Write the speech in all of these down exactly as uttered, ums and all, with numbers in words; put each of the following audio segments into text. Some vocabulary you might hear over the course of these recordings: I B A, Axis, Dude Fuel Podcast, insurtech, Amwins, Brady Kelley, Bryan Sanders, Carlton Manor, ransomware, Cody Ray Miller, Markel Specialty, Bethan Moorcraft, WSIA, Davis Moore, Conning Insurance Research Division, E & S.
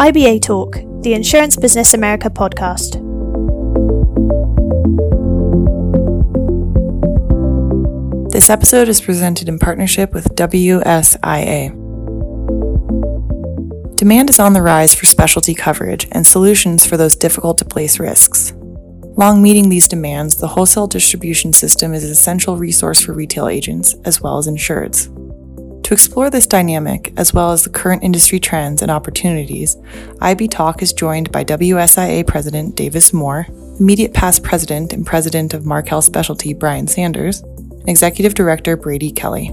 I B A Talk, the Insurance Business America podcast. This episode is presented in partnership with W S I A. Demand is on the rise for specialty coverage and solutions for those difficult-to-place risks. Long meeting these demands, the wholesale distribution system is an essential resource for retail agents as well as insureds. To explore this dynamic, as well as the current industry trends and opportunities, I B Talk is joined by W S I A President Davis Moore, immediate past President and President of Markel Specialty Bryan Sanders, and Executive Director Brady Kelley.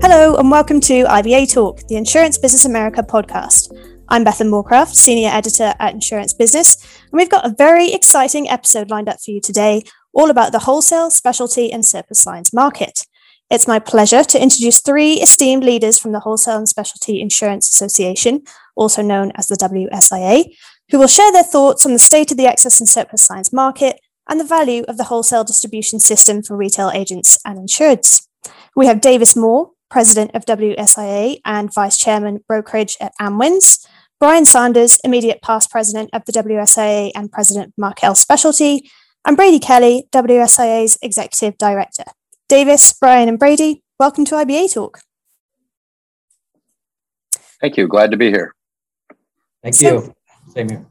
Hello and welcome to I B A Talk, the Insurance Business America podcast. I'm Bethan Moorcraft, Senior Editor at Insurance Business, and we've got a very exciting episode lined up for you today, all about the wholesale, specialty, and surplus lines market. It's my pleasure to introduce three esteemed leaders from the Wholesale and Specialty Insurance Association, also known as the W S I A, who will share their thoughts on the state of the excess and surplus lines market and the value of the wholesale distribution system for retail agents and insureds. We have Davis Moore, President of W S I A and Vice Chairman Brokerage at Amwins, Bryan Sanders, immediate past president of the W S I A and president of Markel Specialty, and Brady Kelley, W S I A's executive director. Davis, Bryan, and Brady, welcome to I B A Talk. Thank you. Glad to be here. Thank so, you. Same here.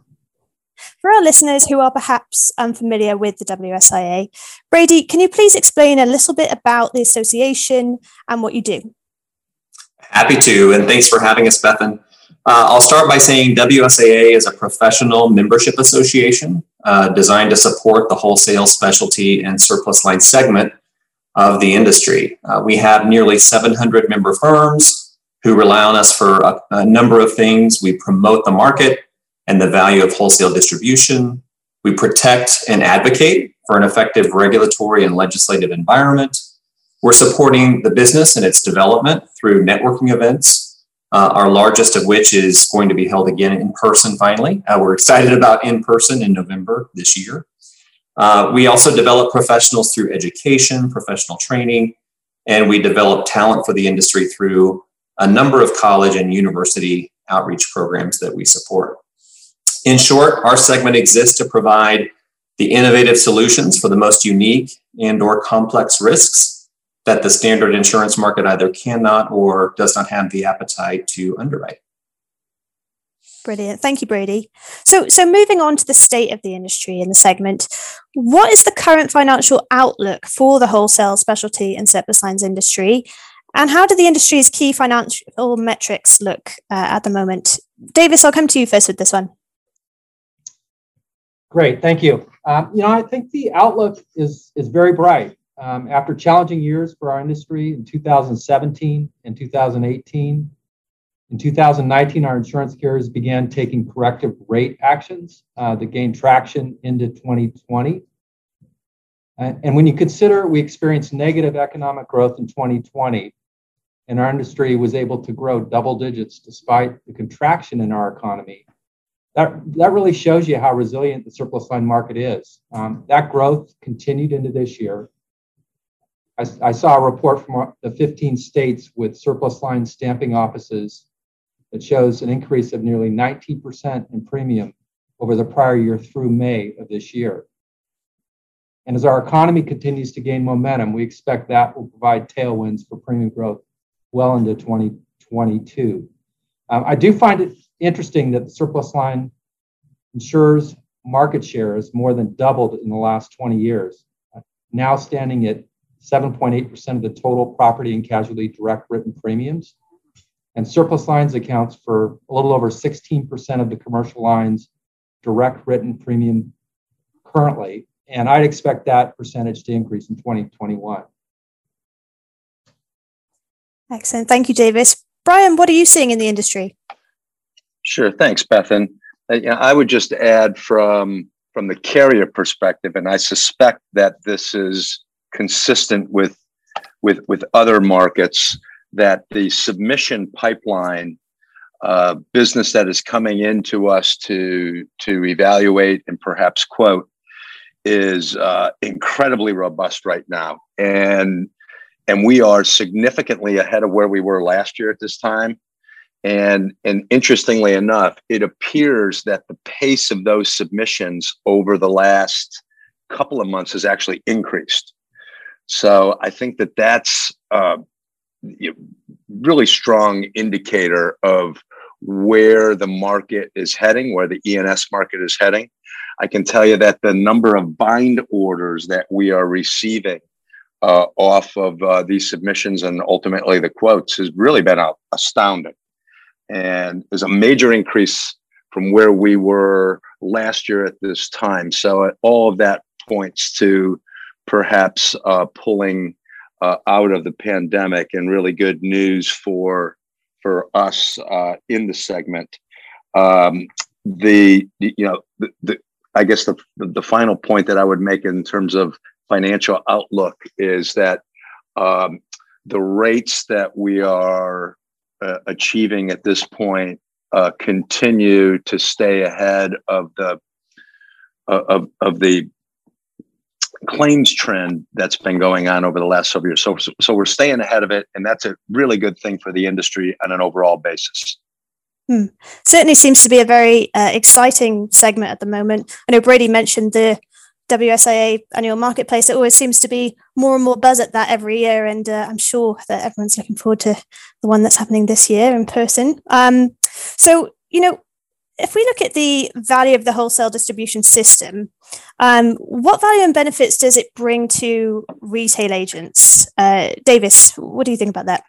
For our listeners who are perhaps unfamiliar with the W S I A, Brady, can you please explain a little bit about the association and what you do? Happy to, and thanks for having us, Bethan. Uh, I'll start by saying W S I A is a professional membership association uh, designed to support the wholesale, specialty, and surplus line segment of the industry. Uh, we have nearly seven hundred member firms who rely on us for a, a number of things. We promote the market and the value of wholesale distribution. We protect and advocate for an effective regulatory and legislative environment. We're supporting the business and its development through networking events, Uh, our largest of which is going to be held again in person finally. Uh, we're excited about in person in November this year. Uh, we also develop professionals through education, professional training, and we develop talent for the industry through a number of college and university outreach programs that we support. In short, our segment exists to provide the innovative solutions for the most unique and or complex risks that the standard insurance market either cannot or does not have the appetite to underwrite. Brilliant. Thank you, Brady. So, so moving on to the state of the industry in the segment, what is the current financial outlook for the wholesale, specialty, and surplus lines industry? And how do the industry's key financial metrics look uh, at the moment? Davis, I'll come to you first with this one. Great. Thank you. Um, you know, I think the outlook is is very bright. Um, after challenging years for our industry in two thousand seventeen and two thousand eighteen, in two thousand nineteen, our insurance carriers began taking corrective rate actions uh, that gained traction into twenty twenty. Uh, and when you consider we experienced negative economic growth in twenty twenty, and our industry was able to grow double digits despite the contraction in our economy, That, that really shows you how resilient the surplus line market is. Um, that growth continued into this year. I saw a report from the fifteen states with surplus line stamping offices that shows an increase of nearly nineteen percent in premium over the prior year through May of this year. And as our economy continues to gain momentum, we expect that will provide tailwinds for premium growth well into twenty twenty-two. Um, I do find it interesting that the surplus line insurers' market share has more than doubled in the last twenty years, now standing at seven point eight percent of the total property and casualty direct written premiums. And surplus lines accounts for a little over sixteen percent of the commercial lines direct written premium currently. And I'd expect that percentage to increase in twenty twenty-one. Excellent. Thank you, Davis. Bryan, what are you seeing in the industry? Sure. Thanks, Bethan. I would just add from, from the carrier perspective, and I suspect that this is consistent with with with other markets, that the submission pipeline, uh, business that is coming into us to to evaluate and perhaps quote, is uh, incredibly robust right now. And and we are significantly ahead of where we were last year at this time. And, and interestingly enough, it appears that the pace of those submissions over the last couple of months has actually increased. So I think that that's a really strong indicator of where the market is heading, where the E and S market is heading. I can tell you that the number of bind orders that we are receiving uh, off of uh, these submissions and ultimately the quotes has really been astounding, and is a major increase from where we were last year at this time. So all of that points to perhaps uh, pulling uh, out of the pandemic, and really good news for for us uh, in the segment. Um, the, the you know the, the I guess the the final point that I would make in terms of financial outlook is that um, the rates that we are uh, achieving at this point uh, continue to stay ahead of the uh, of of the claims trend that's been going on over the last several years. So, so we're staying ahead of it, and that's a really good thing for the industry on an overall basis. Hmm. Certainly seems to be a very uh, exciting segment at the moment. I know Brady mentioned the W S I A annual marketplace. It always seems to be more and more buzz at that every year, and uh, I'm sure that everyone's looking forward to the one that's happening this year in person. Um, so, you know, if we look at the value of the wholesale distribution system, um, what value and benefits does it bring to retail agents? Uh, Davis, what do you think about that?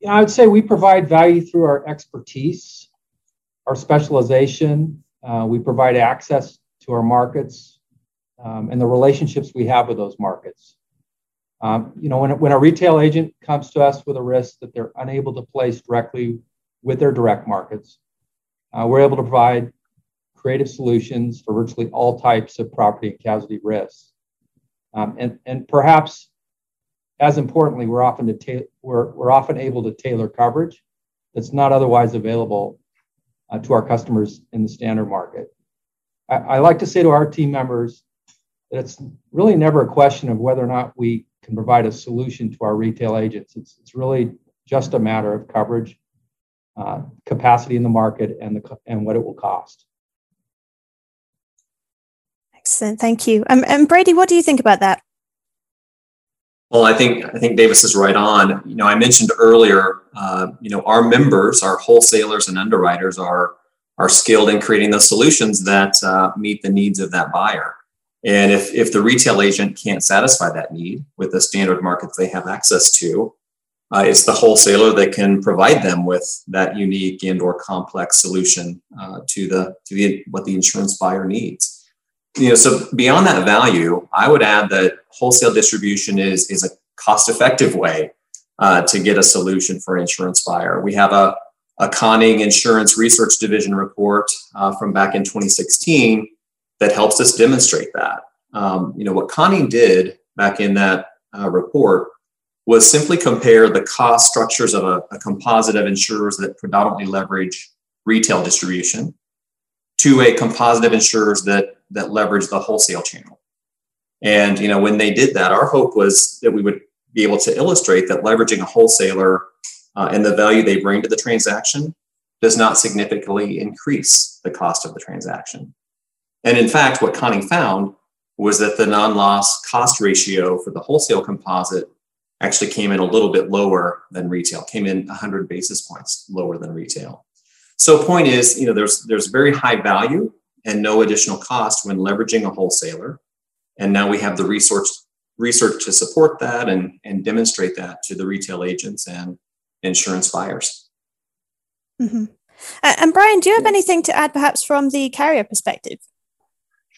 Yeah, I would say we provide value through our expertise, our specialization. Uh, we provide access to our markets um, and the relationships we have with those markets. Um, you know, when, when a retail agent comes to us with a risk that they're unable to place directly with their direct markets, uh, we're able to provide creative solutions for virtually all types of property and casualty risks. Um, and, and perhaps as importantly, we're often, to ta- we're, we're often able to tailor coverage that's not otherwise available uh, to our customers in the standard market. I, I like to say to our team members that it's really never a question of whether or not we can provide a solution to our retail agents. It's, it's really just a matter of coverage, Uh, capacity in the market, and the and what it will cost. Excellent, thank you. Um, and Brady, what do you think about that? Well, I think I think Davis is right on. You know, I mentioned earlier, uh, you know, our members, our wholesalers and underwriters are are skilled in creating those solutions that uh, meet the needs of that buyer. And if if the retail agent can't satisfy that need with the standard markets they have access to, Uh, it's the wholesaler that can provide them with that unique and or complex solution uh, to the to the what the insurance buyer needs. You know, so beyond that value, I would add that wholesale distribution is is a cost-effective way uh, to get a solution for an insurance buyer. We have a a Conning Insurance Research Division report uh, from back in twenty sixteen that helps us demonstrate that. Um, you know, what Conning did back in that uh, report was simply compare the cost structures of a, a composite of insurers that predominantly leverage retail distribution to a composite of insurers that, that leverage the wholesale channel. And, you know, when they did that, our hope was that we would be able to illustrate that leveraging a wholesaler uh, and the value they bring to the transaction does not significantly increase the cost of the transaction. And in fact, what Conning found was that the non-loss cost ratio for the wholesale composite actually came in a little bit lower than retail, came in one hundred basis points lower than retail. So point is, you know, there's there's very high value and no additional cost when leveraging a wholesaler. And now we have the research research to support that and, and demonstrate that to the retail agents and insurance buyers. Mm-hmm. Uh, and Bryan, do you have anything to add perhaps from the carrier perspective?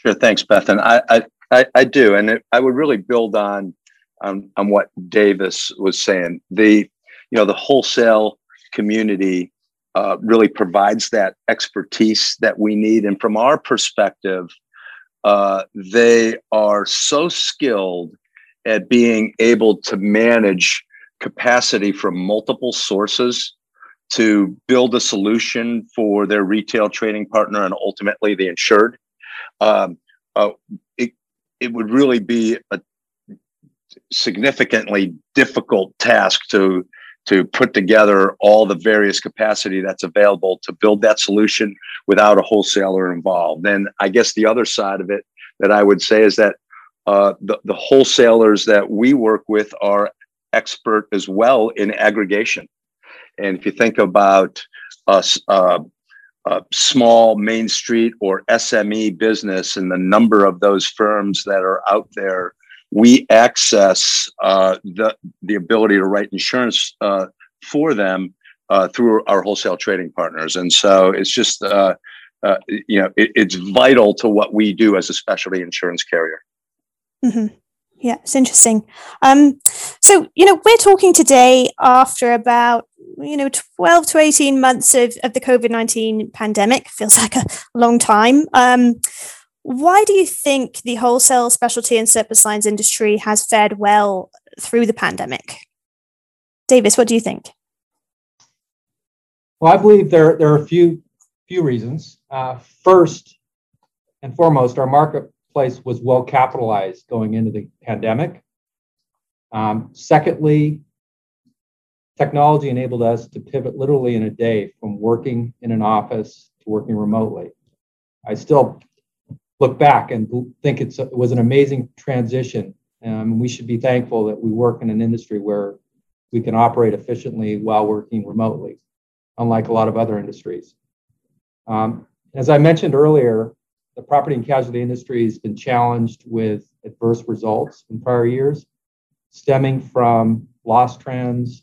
Sure, thanks, Beth. And I, I, I, I do, and it, I would really build on On, on what Davis was saying. The, you know, the wholesale community uh, really provides that expertise that we need. And from our perspective, uh, they are so skilled at being able to manage capacity from multiple sources to build a solution for their retail trading partner and ultimately the insured. Um, uh, it, it would really be a significantly difficult task to to put together all the various capacity that's available to build that solution without a wholesaler involved. And I guess the other side of it that I would say is that uh, the, the wholesalers that we work with are expert as well in aggregation. And if you think about us, uh, a small Main Street or S M E business and the number of those firms that are out there, we access uh, the, the ability to write insurance uh, for them uh, through our wholesale trading partners. And so it's just, uh, uh, you know, it, it's vital to what we do as a specialty insurance carrier. Mm-hmm. Yeah, it's interesting. Um, so, you know, we're talking today after about, you know, twelve to eighteen months of, of the COVID nineteen pandemic. Feels like a long time. Um, why do you think the wholesale specialty and surplus lines industry has fared well through the pandemic? Davis, what do you think? Well, I believe there, there are a few, few reasons. Uh, first and foremost, our market place was well capitalized going into the pandemic. Um, secondly, technology enabled us to pivot literally in a day from working in an office to working remotely. I still look back and think it's, it was an amazing transition. Um, we should be thankful that we work in an industry where we can operate efficiently while working remotely, unlike a lot of other industries. Um, as I mentioned earlier, the property and casualty industry has been challenged with adverse results in prior years, stemming from loss trends,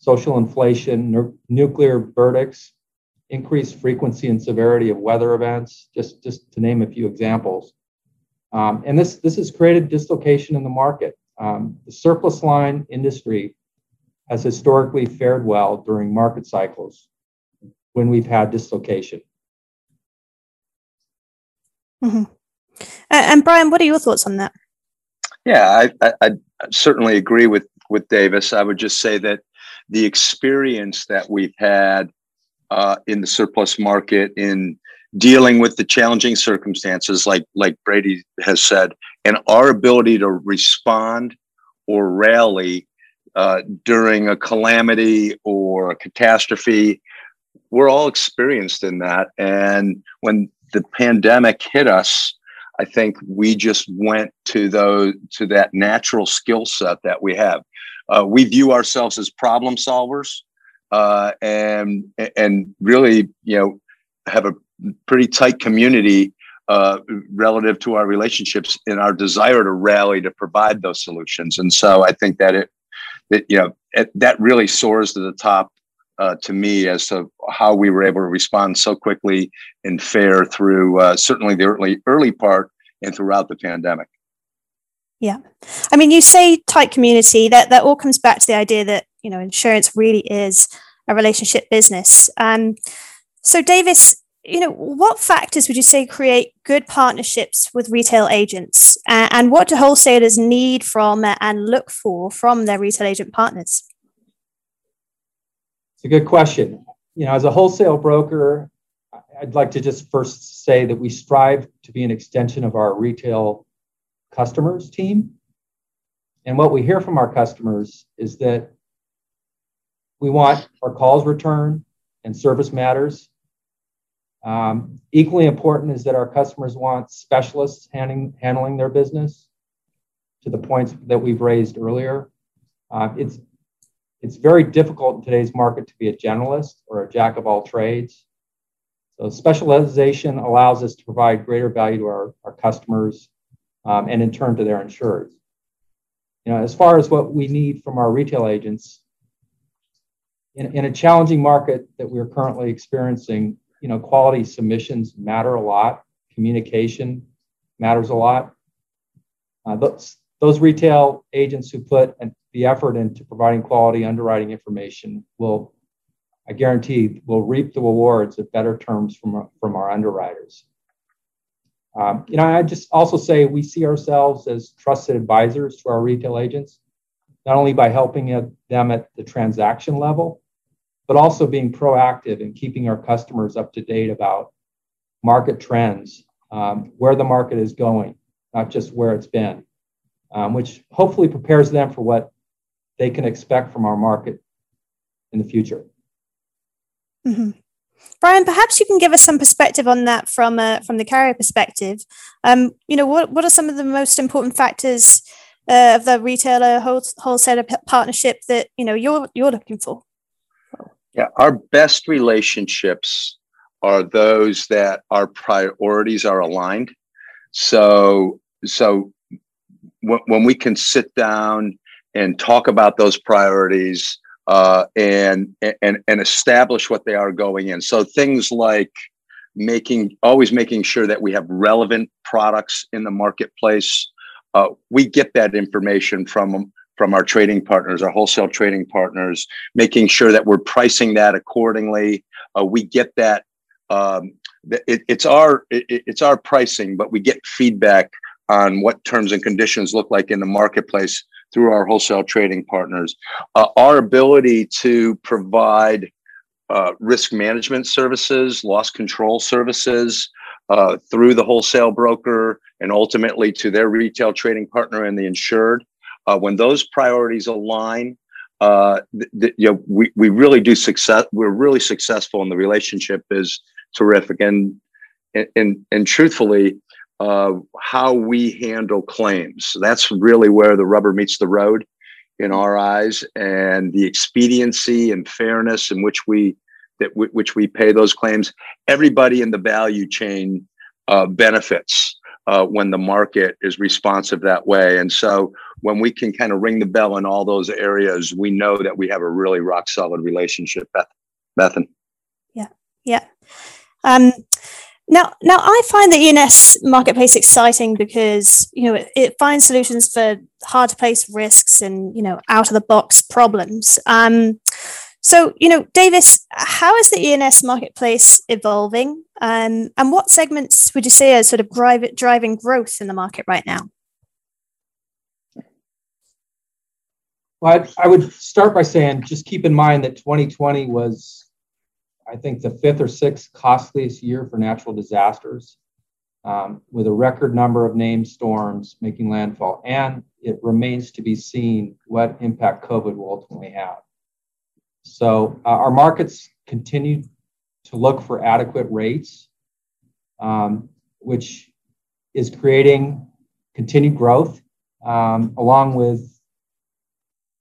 social inflation, nu- nuclear verdicts, increased frequency and severity of weather events, just, just to name a few examples. Um, and this, this has created dislocation in the market. Um, the surplus line industry has historically fared well during market cycles when we've had dislocation. Mm-hmm. Uh, and Bryan, what are your thoughts on that? Yeah, I, I, I certainly agree with, with Davis. I would just say that the experience that we've had uh, in the surplus market in dealing with the challenging circumstances, like, like Brady has said, and our ability to respond or rally uh, during a calamity or a catastrophe, we're all experienced in that. And when the pandemic hit us, I think we just went to those, to that natural skill set that we have. Uh, we view ourselves as problem solvers, uh, and and really, you know, have a pretty tight community uh, relative to our relationships and our desire to rally to provide those solutions. And so, I think that it, that you know, it, that really soars to the top. Uh, to me, as to how we were able to respond so quickly and fair through uh, certainly the early early part and throughout the pandemic. Yeah, I mean, you say tight community. That that all comes back to the idea that, you know, insurance really is a relationship business. Um, so, Davis, you know, what factors would you say create good partnerships with retail agents, uh, and what do wholesalers need from uh, and look for from their retail agent partners? It's a good question. You know, as a wholesale broker, I'd like to just first say that we strive to be an extension of our retail customers team. And what we hear from our customers is that we want our calls returned and service matters. Um, equally important is that our customers want specialists handling, handling their business, to the points that we've raised earlier. Uh, it's It's very difficult in today's market to be a generalist or a jack of all trades. So specialization allows us to provide greater value to our, our customers um, and in turn to their insureds. You know, as far as what we need from our retail agents, in, in a challenging market that we're currently experiencing, you know, quality submissions matter a lot. Communication matters a lot. Uh, those, those retail agents who put an the effort into providing quality underwriting information will, I guarantee, will reap the rewards of better terms from our, from our underwriters. Um, you know, I just also say we see ourselves as trusted advisors to our retail agents, not only by helping them at the transaction level, but also being proactive in keeping our customers up to date about market trends, um, where the market is going, not just where it's been. um, which hopefully prepares them for what they can expect from our market in the future. Mm-hmm. Bryan, perhaps you can give us some perspective on that from uh, from the carrier perspective. Um, you know, what, what are some of the most important factors uh, of the retailer wholes- wholesaler p- partnership that, you know, you're you're looking for? Yeah, our best relationships are those that our priorities are aligned. So, so w- when we can sit down and talk about those priorities, Uh, and and and establish what they are going in. So things like making always making sure that we have relevant products in the marketplace. Uh, we get that information from from our trading partners, our wholesale trading partners. Making sure that we're pricing that accordingly. Uh, we get that. Um, it, it's our it, it's our pricing, but we get feedback on what terms and conditions look like in the marketplace through our wholesale trading partners. Uh, our ability to provide uh, risk management services, loss control services uh, through the wholesale broker and ultimately to their retail trading partner and the insured. Uh, when those priorities align, uh, th- th- you know, we, we really do success. We're really successful and the relationship is terrific. And, and, and, and truthfully, Uh, how we handle claims. That's really where the rubber meets the road in our eyes, and the expediency and fairness in which we that w- which we pay those claims. Everybody in the value chain uh, benefits uh, when the market is responsive that way. And so when we can kind of ring the bell in all those areas, we know that we have a really rock solid relationship. Beth- Bethan. Yeah. Yeah. Um, Now, now I find the E and S marketplace exciting because, you know, it, it finds solutions for hard to place risks and, you know, out of the box problems. Um, so, you know, Davis, how is the E and S marketplace evolving? Um, and what segments would you say are sort of drive, driving growth in the market right now? Well, I, I would start by saying, just keep in mind that twenty twenty was, I think, the fifth or sixth costliest year for natural disasters, um, with a record number of named storms making landfall, and it remains to be seen what impact COVID will ultimately have. So uh, our markets continue to look for adequate rates, um, which is creating continued growth, um, along with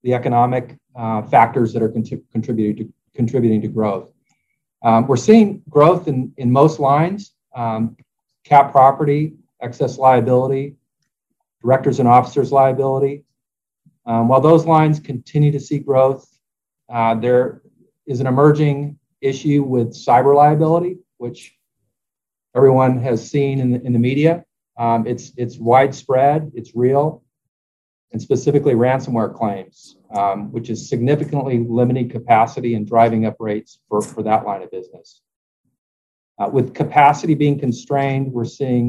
the economic uh, factors that are cont- contributing to, contributing to growth. Um, we're seeing growth in, in most lines, um, cap property, excess liability, directors and officers liability. Um, while those lines continue to see growth, uh, there is an emerging issue with cyber liability, which everyone has seen in the, in the media. Um, it's, it's widespread, it's real, and specifically ransomware claims, um, which is significantly limiting capacity and driving up rates for, for that line of business. Uh, with capacity being constrained, we're seeing,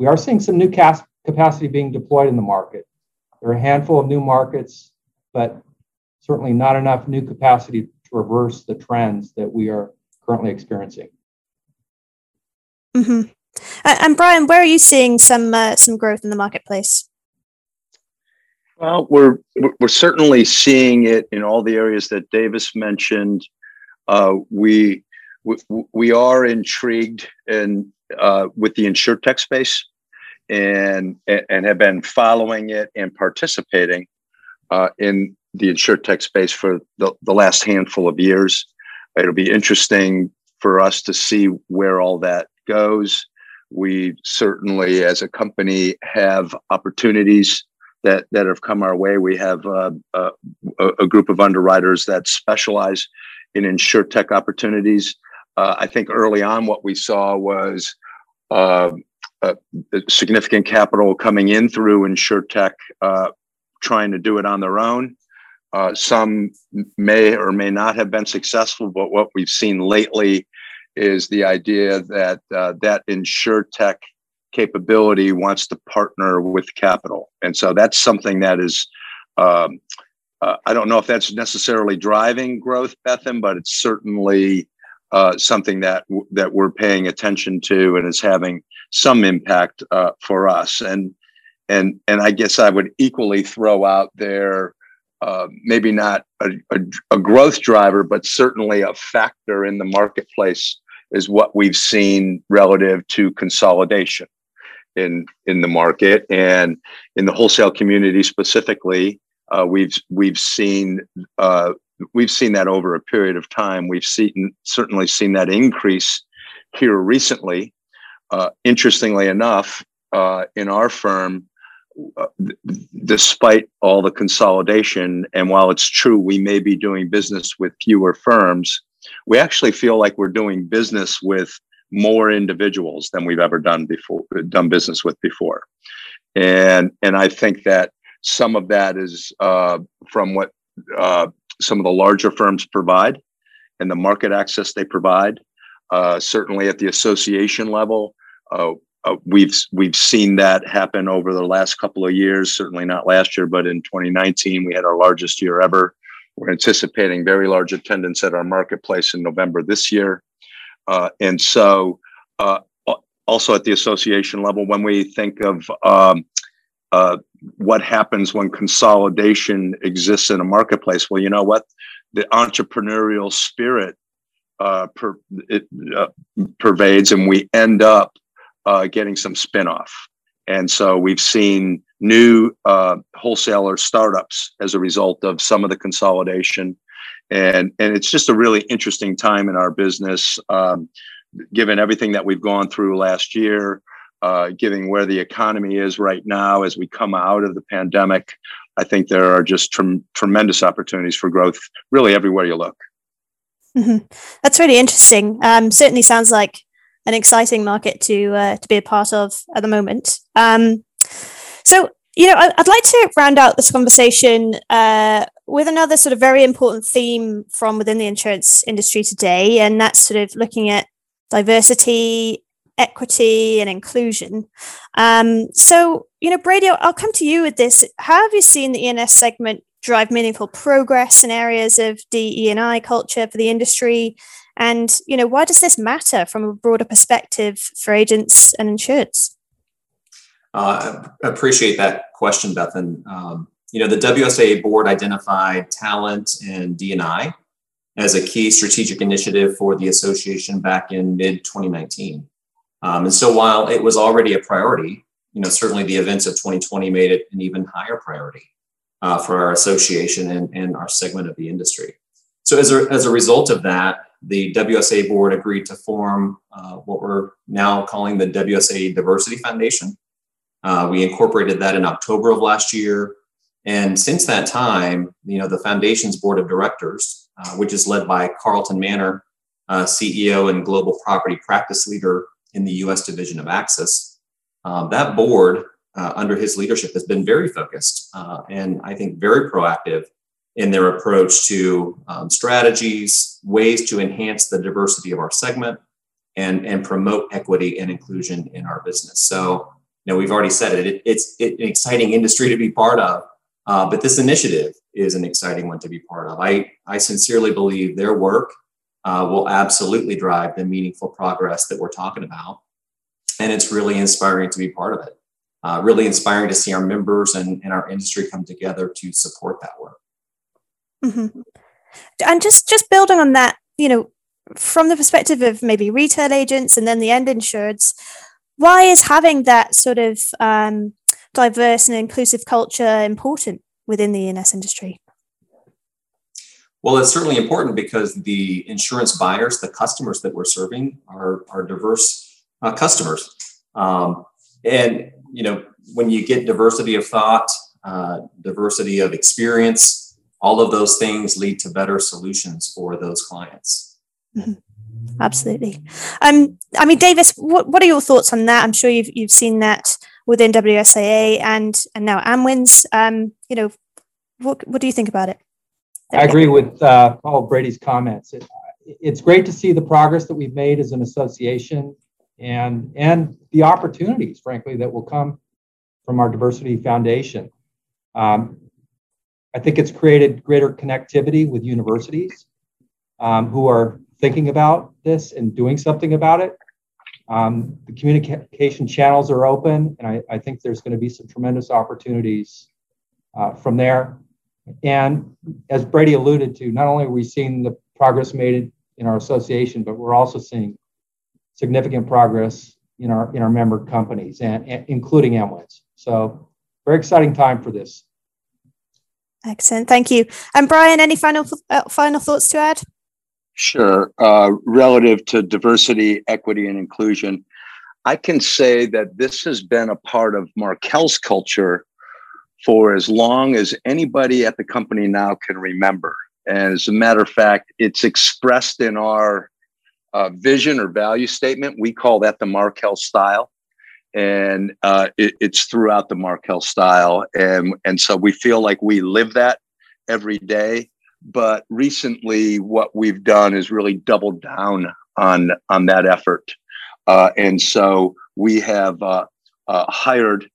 we are seeing some new cap- capacity being deployed in the market. There are a handful of new markets, but certainly not enough new capacity to reverse the trends that we are currently experiencing. Mm-hmm. Uh, and Bryan, where are you seeing some uh, some growth in the marketplace? Well, we're we're certainly seeing it in all the areas that Davis mentioned. Uh, we, we we are intrigued in uh, with the insurtech space, and and have been following it and participating uh, in the insurtech space for the, the last handful of years. It'll be interesting for us to see where all that goes. We certainly, as a company, have opportunities that that have come our way. We have uh, uh, a group of underwriters that specialize in insurtech opportunities. Uh, I think early on what we saw was uh, uh, significant capital coming in through insurtech, uh, trying to do it on their own. Uh, some may or may not have been successful, but what we've seen lately is the idea that uh, that insurtech capability wants to partner with capital. And so that's something that is, um, uh, I don't know if that's necessarily driving growth, Bethan, but it's certainly uh, something that w- that we're paying attention to and is having some impact uh, for us. And And and I guess I would equally throw out there, uh, maybe not a, a, a growth driver, but certainly a factor in the marketplace is what we've seen relative to consolidation in in the market and in the wholesale community specifically. Uh, we've we've seen uh, we've seen that over a period of time. We've seen certainly seen that increase here recently. Uh, interestingly enough, uh, in our firm, uh, despite all the consolidation, and while it's true we may be doing business with fewer firms, we actually feel like we're doing business with more individuals than we've ever done before, done business with before, and and I think that. Some of that is uh, from what uh, some of the larger firms provide and the market access they provide. Uh, certainly at the association level, uh, uh, we've we've seen that happen over the last couple of years, certainly not last year, but in twenty nineteen, we had our largest year ever. We're anticipating very large attendance at our marketplace in November this year. Uh, and so uh, also at the association level, when we think of um, uh, what happens when consolidation exists in a marketplace? Well, you know what? The entrepreneurial spirit uh, per, it, uh, pervades, and we end up uh, getting some spinoff. And so we've seen new uh, wholesaler startups as a result of some of the consolidation. And, and it's just a really interesting time in our business, um, given everything that we've gone through last year. Uh, given where the economy is right now, as we come out of the pandemic, I think there are just trem tremendous opportunities for growth, really everywhere you look. Mm-hmm. That's really interesting. Um, certainly sounds like an exciting market to uh, to be a part of at the moment. Um, so, you know, I'd like to round out this conversation uh, with another sort of very important theme from within the insurance industry today, and that's sort of looking at diversity, equity and inclusion. Um, so, you know, Brady, I'll, I'll come to you with this. How have you seen the E and S segment drive meaningful progress in areas of D E and I culture for the industry? And, you know, why does this matter from a broader perspective for agents and insureds? Uh, I appreciate that question, Bethan. Um, you know, the W S I A board identified talent and D E and I as a key strategic initiative for the association back in mid twenty nineteen. Um, and so while it was already a priority, you know, certainly the events of twenty twenty made it an even higher priority uh, for our association and, and our segment of the industry. So as a, as a result of that, the W S I A board agreed to form uh, what we're now calling the W S I A Diversity Foundation. Uh, we incorporated that in October of last year. And since that time, you know, the foundation's board of directors, uh, which is led by Carlton Manor, uh, C E O and global property practice leader in the U S division of Axis, uh, that board uh, under his leadership has been very focused uh, and I think very proactive in their approach to um, strategies, ways to enhance the diversity of our segment and, and promote equity and inclusion in our business. So, you know, we've already said it, it it's it, an exciting industry to be part of, uh, but this initiative is an exciting one to be part of. I, I sincerely believe their work Uh, will absolutely drive the meaningful progress that we're talking about. And it's really inspiring to be part of it. Uh, really inspiring to see our members and, and our industry come together to support that work. Mm-hmm. And just, just building on that, you know, from the perspective of maybe retail agents and then the end insureds, why is having that sort of um, diverse and inclusive culture important within the E and S industry? Well, it's certainly important because the insurance buyers, the customers that we're serving are, are diverse uh, customers. Um, and, you know, when you get diversity of thought, uh, diversity of experience, all of those things lead to better solutions for those clients. Mm-hmm. Absolutely. Um, I mean, Davis, what, what are your thoughts on that? I'm sure you've, you've seen that within W S I A and, and now Amwins. Um, you know, what, what do you think about it? I agree with uh, all of Brady's comments. It, it's great to see the progress that we've made as an association and, and the opportunities, frankly, that will come from our diversity foundation. Um, I think it's created greater connectivity with universities um, who are thinking about this and doing something about it. Um, the communication channels are open, and I, I think there's going to be some tremendous opportunities uh, from there. And as Brady alluded to, not only are we seeing the progress made in our association, but we're also seeing significant progress in our in our member companies, and, and including Amwins. So, very exciting time for this. Excellent, thank you. And Bryan, any final uh, final thoughts to add? Sure. Uh, relative to diversity, equity, and inclusion, I can say that this has been a part of Markel's culture for as long as anybody at the company now can remember. And as a matter of fact, it's expressed in our uh, vision or value statement. We call that the Markel style. And uh, it, it's throughout the Markel style. And, and so we feel like we live that every day. But recently, what we've done is really doubled down on, on that effort. Uh, and so we have uh, uh, hired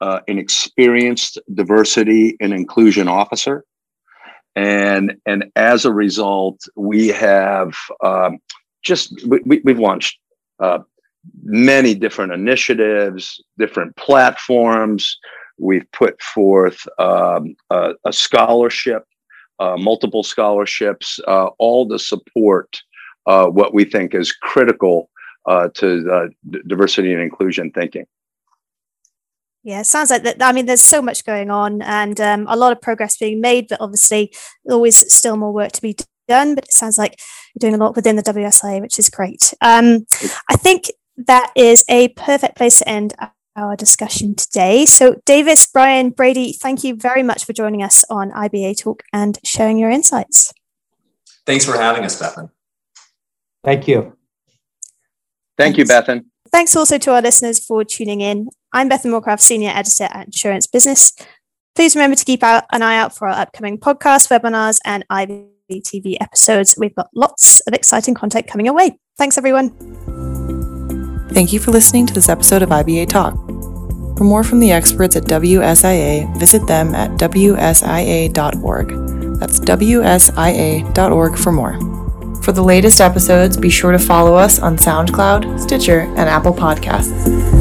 uh, an experienced diversity and inclusion officer. And, and as a result, we have um, just, we, we've launched uh, many different initiatives, different platforms. We've put forth um, a, a scholarship, uh, multiple scholarships, uh, all to support uh, what we think is critical uh, to uh, d- diversity and inclusion thinking. Yeah, it sounds like that. I mean, there's so much going on and um, a lot of progress being made, but obviously always still more work to be done. But it sounds like you're doing a lot within the W S I A, which is great. Um, I think that is a perfect place to end our discussion today. So Davis, Bryan, Brady, thank you very much for joining us on I B A Talk and sharing your insights. Thanks for having us, Bethan. Thank you. Thank you, Bethan. Thanks also to our listeners for tuning in. I'm Bethan Moorcraft, Senior Editor at Insurance Business. Please remember to keep out an eye out for our upcoming podcasts, webinars, and I B T V episodes. We've got lots of exciting content coming your way. Thanks, everyone. Thank you for listening to this episode of I B A Talk. For more from the experts at W S I A, visit them at W S I A dot org. That's W S I A dot org for more. For the latest episodes, be sure to follow us on SoundCloud, Stitcher, and Apple Podcasts.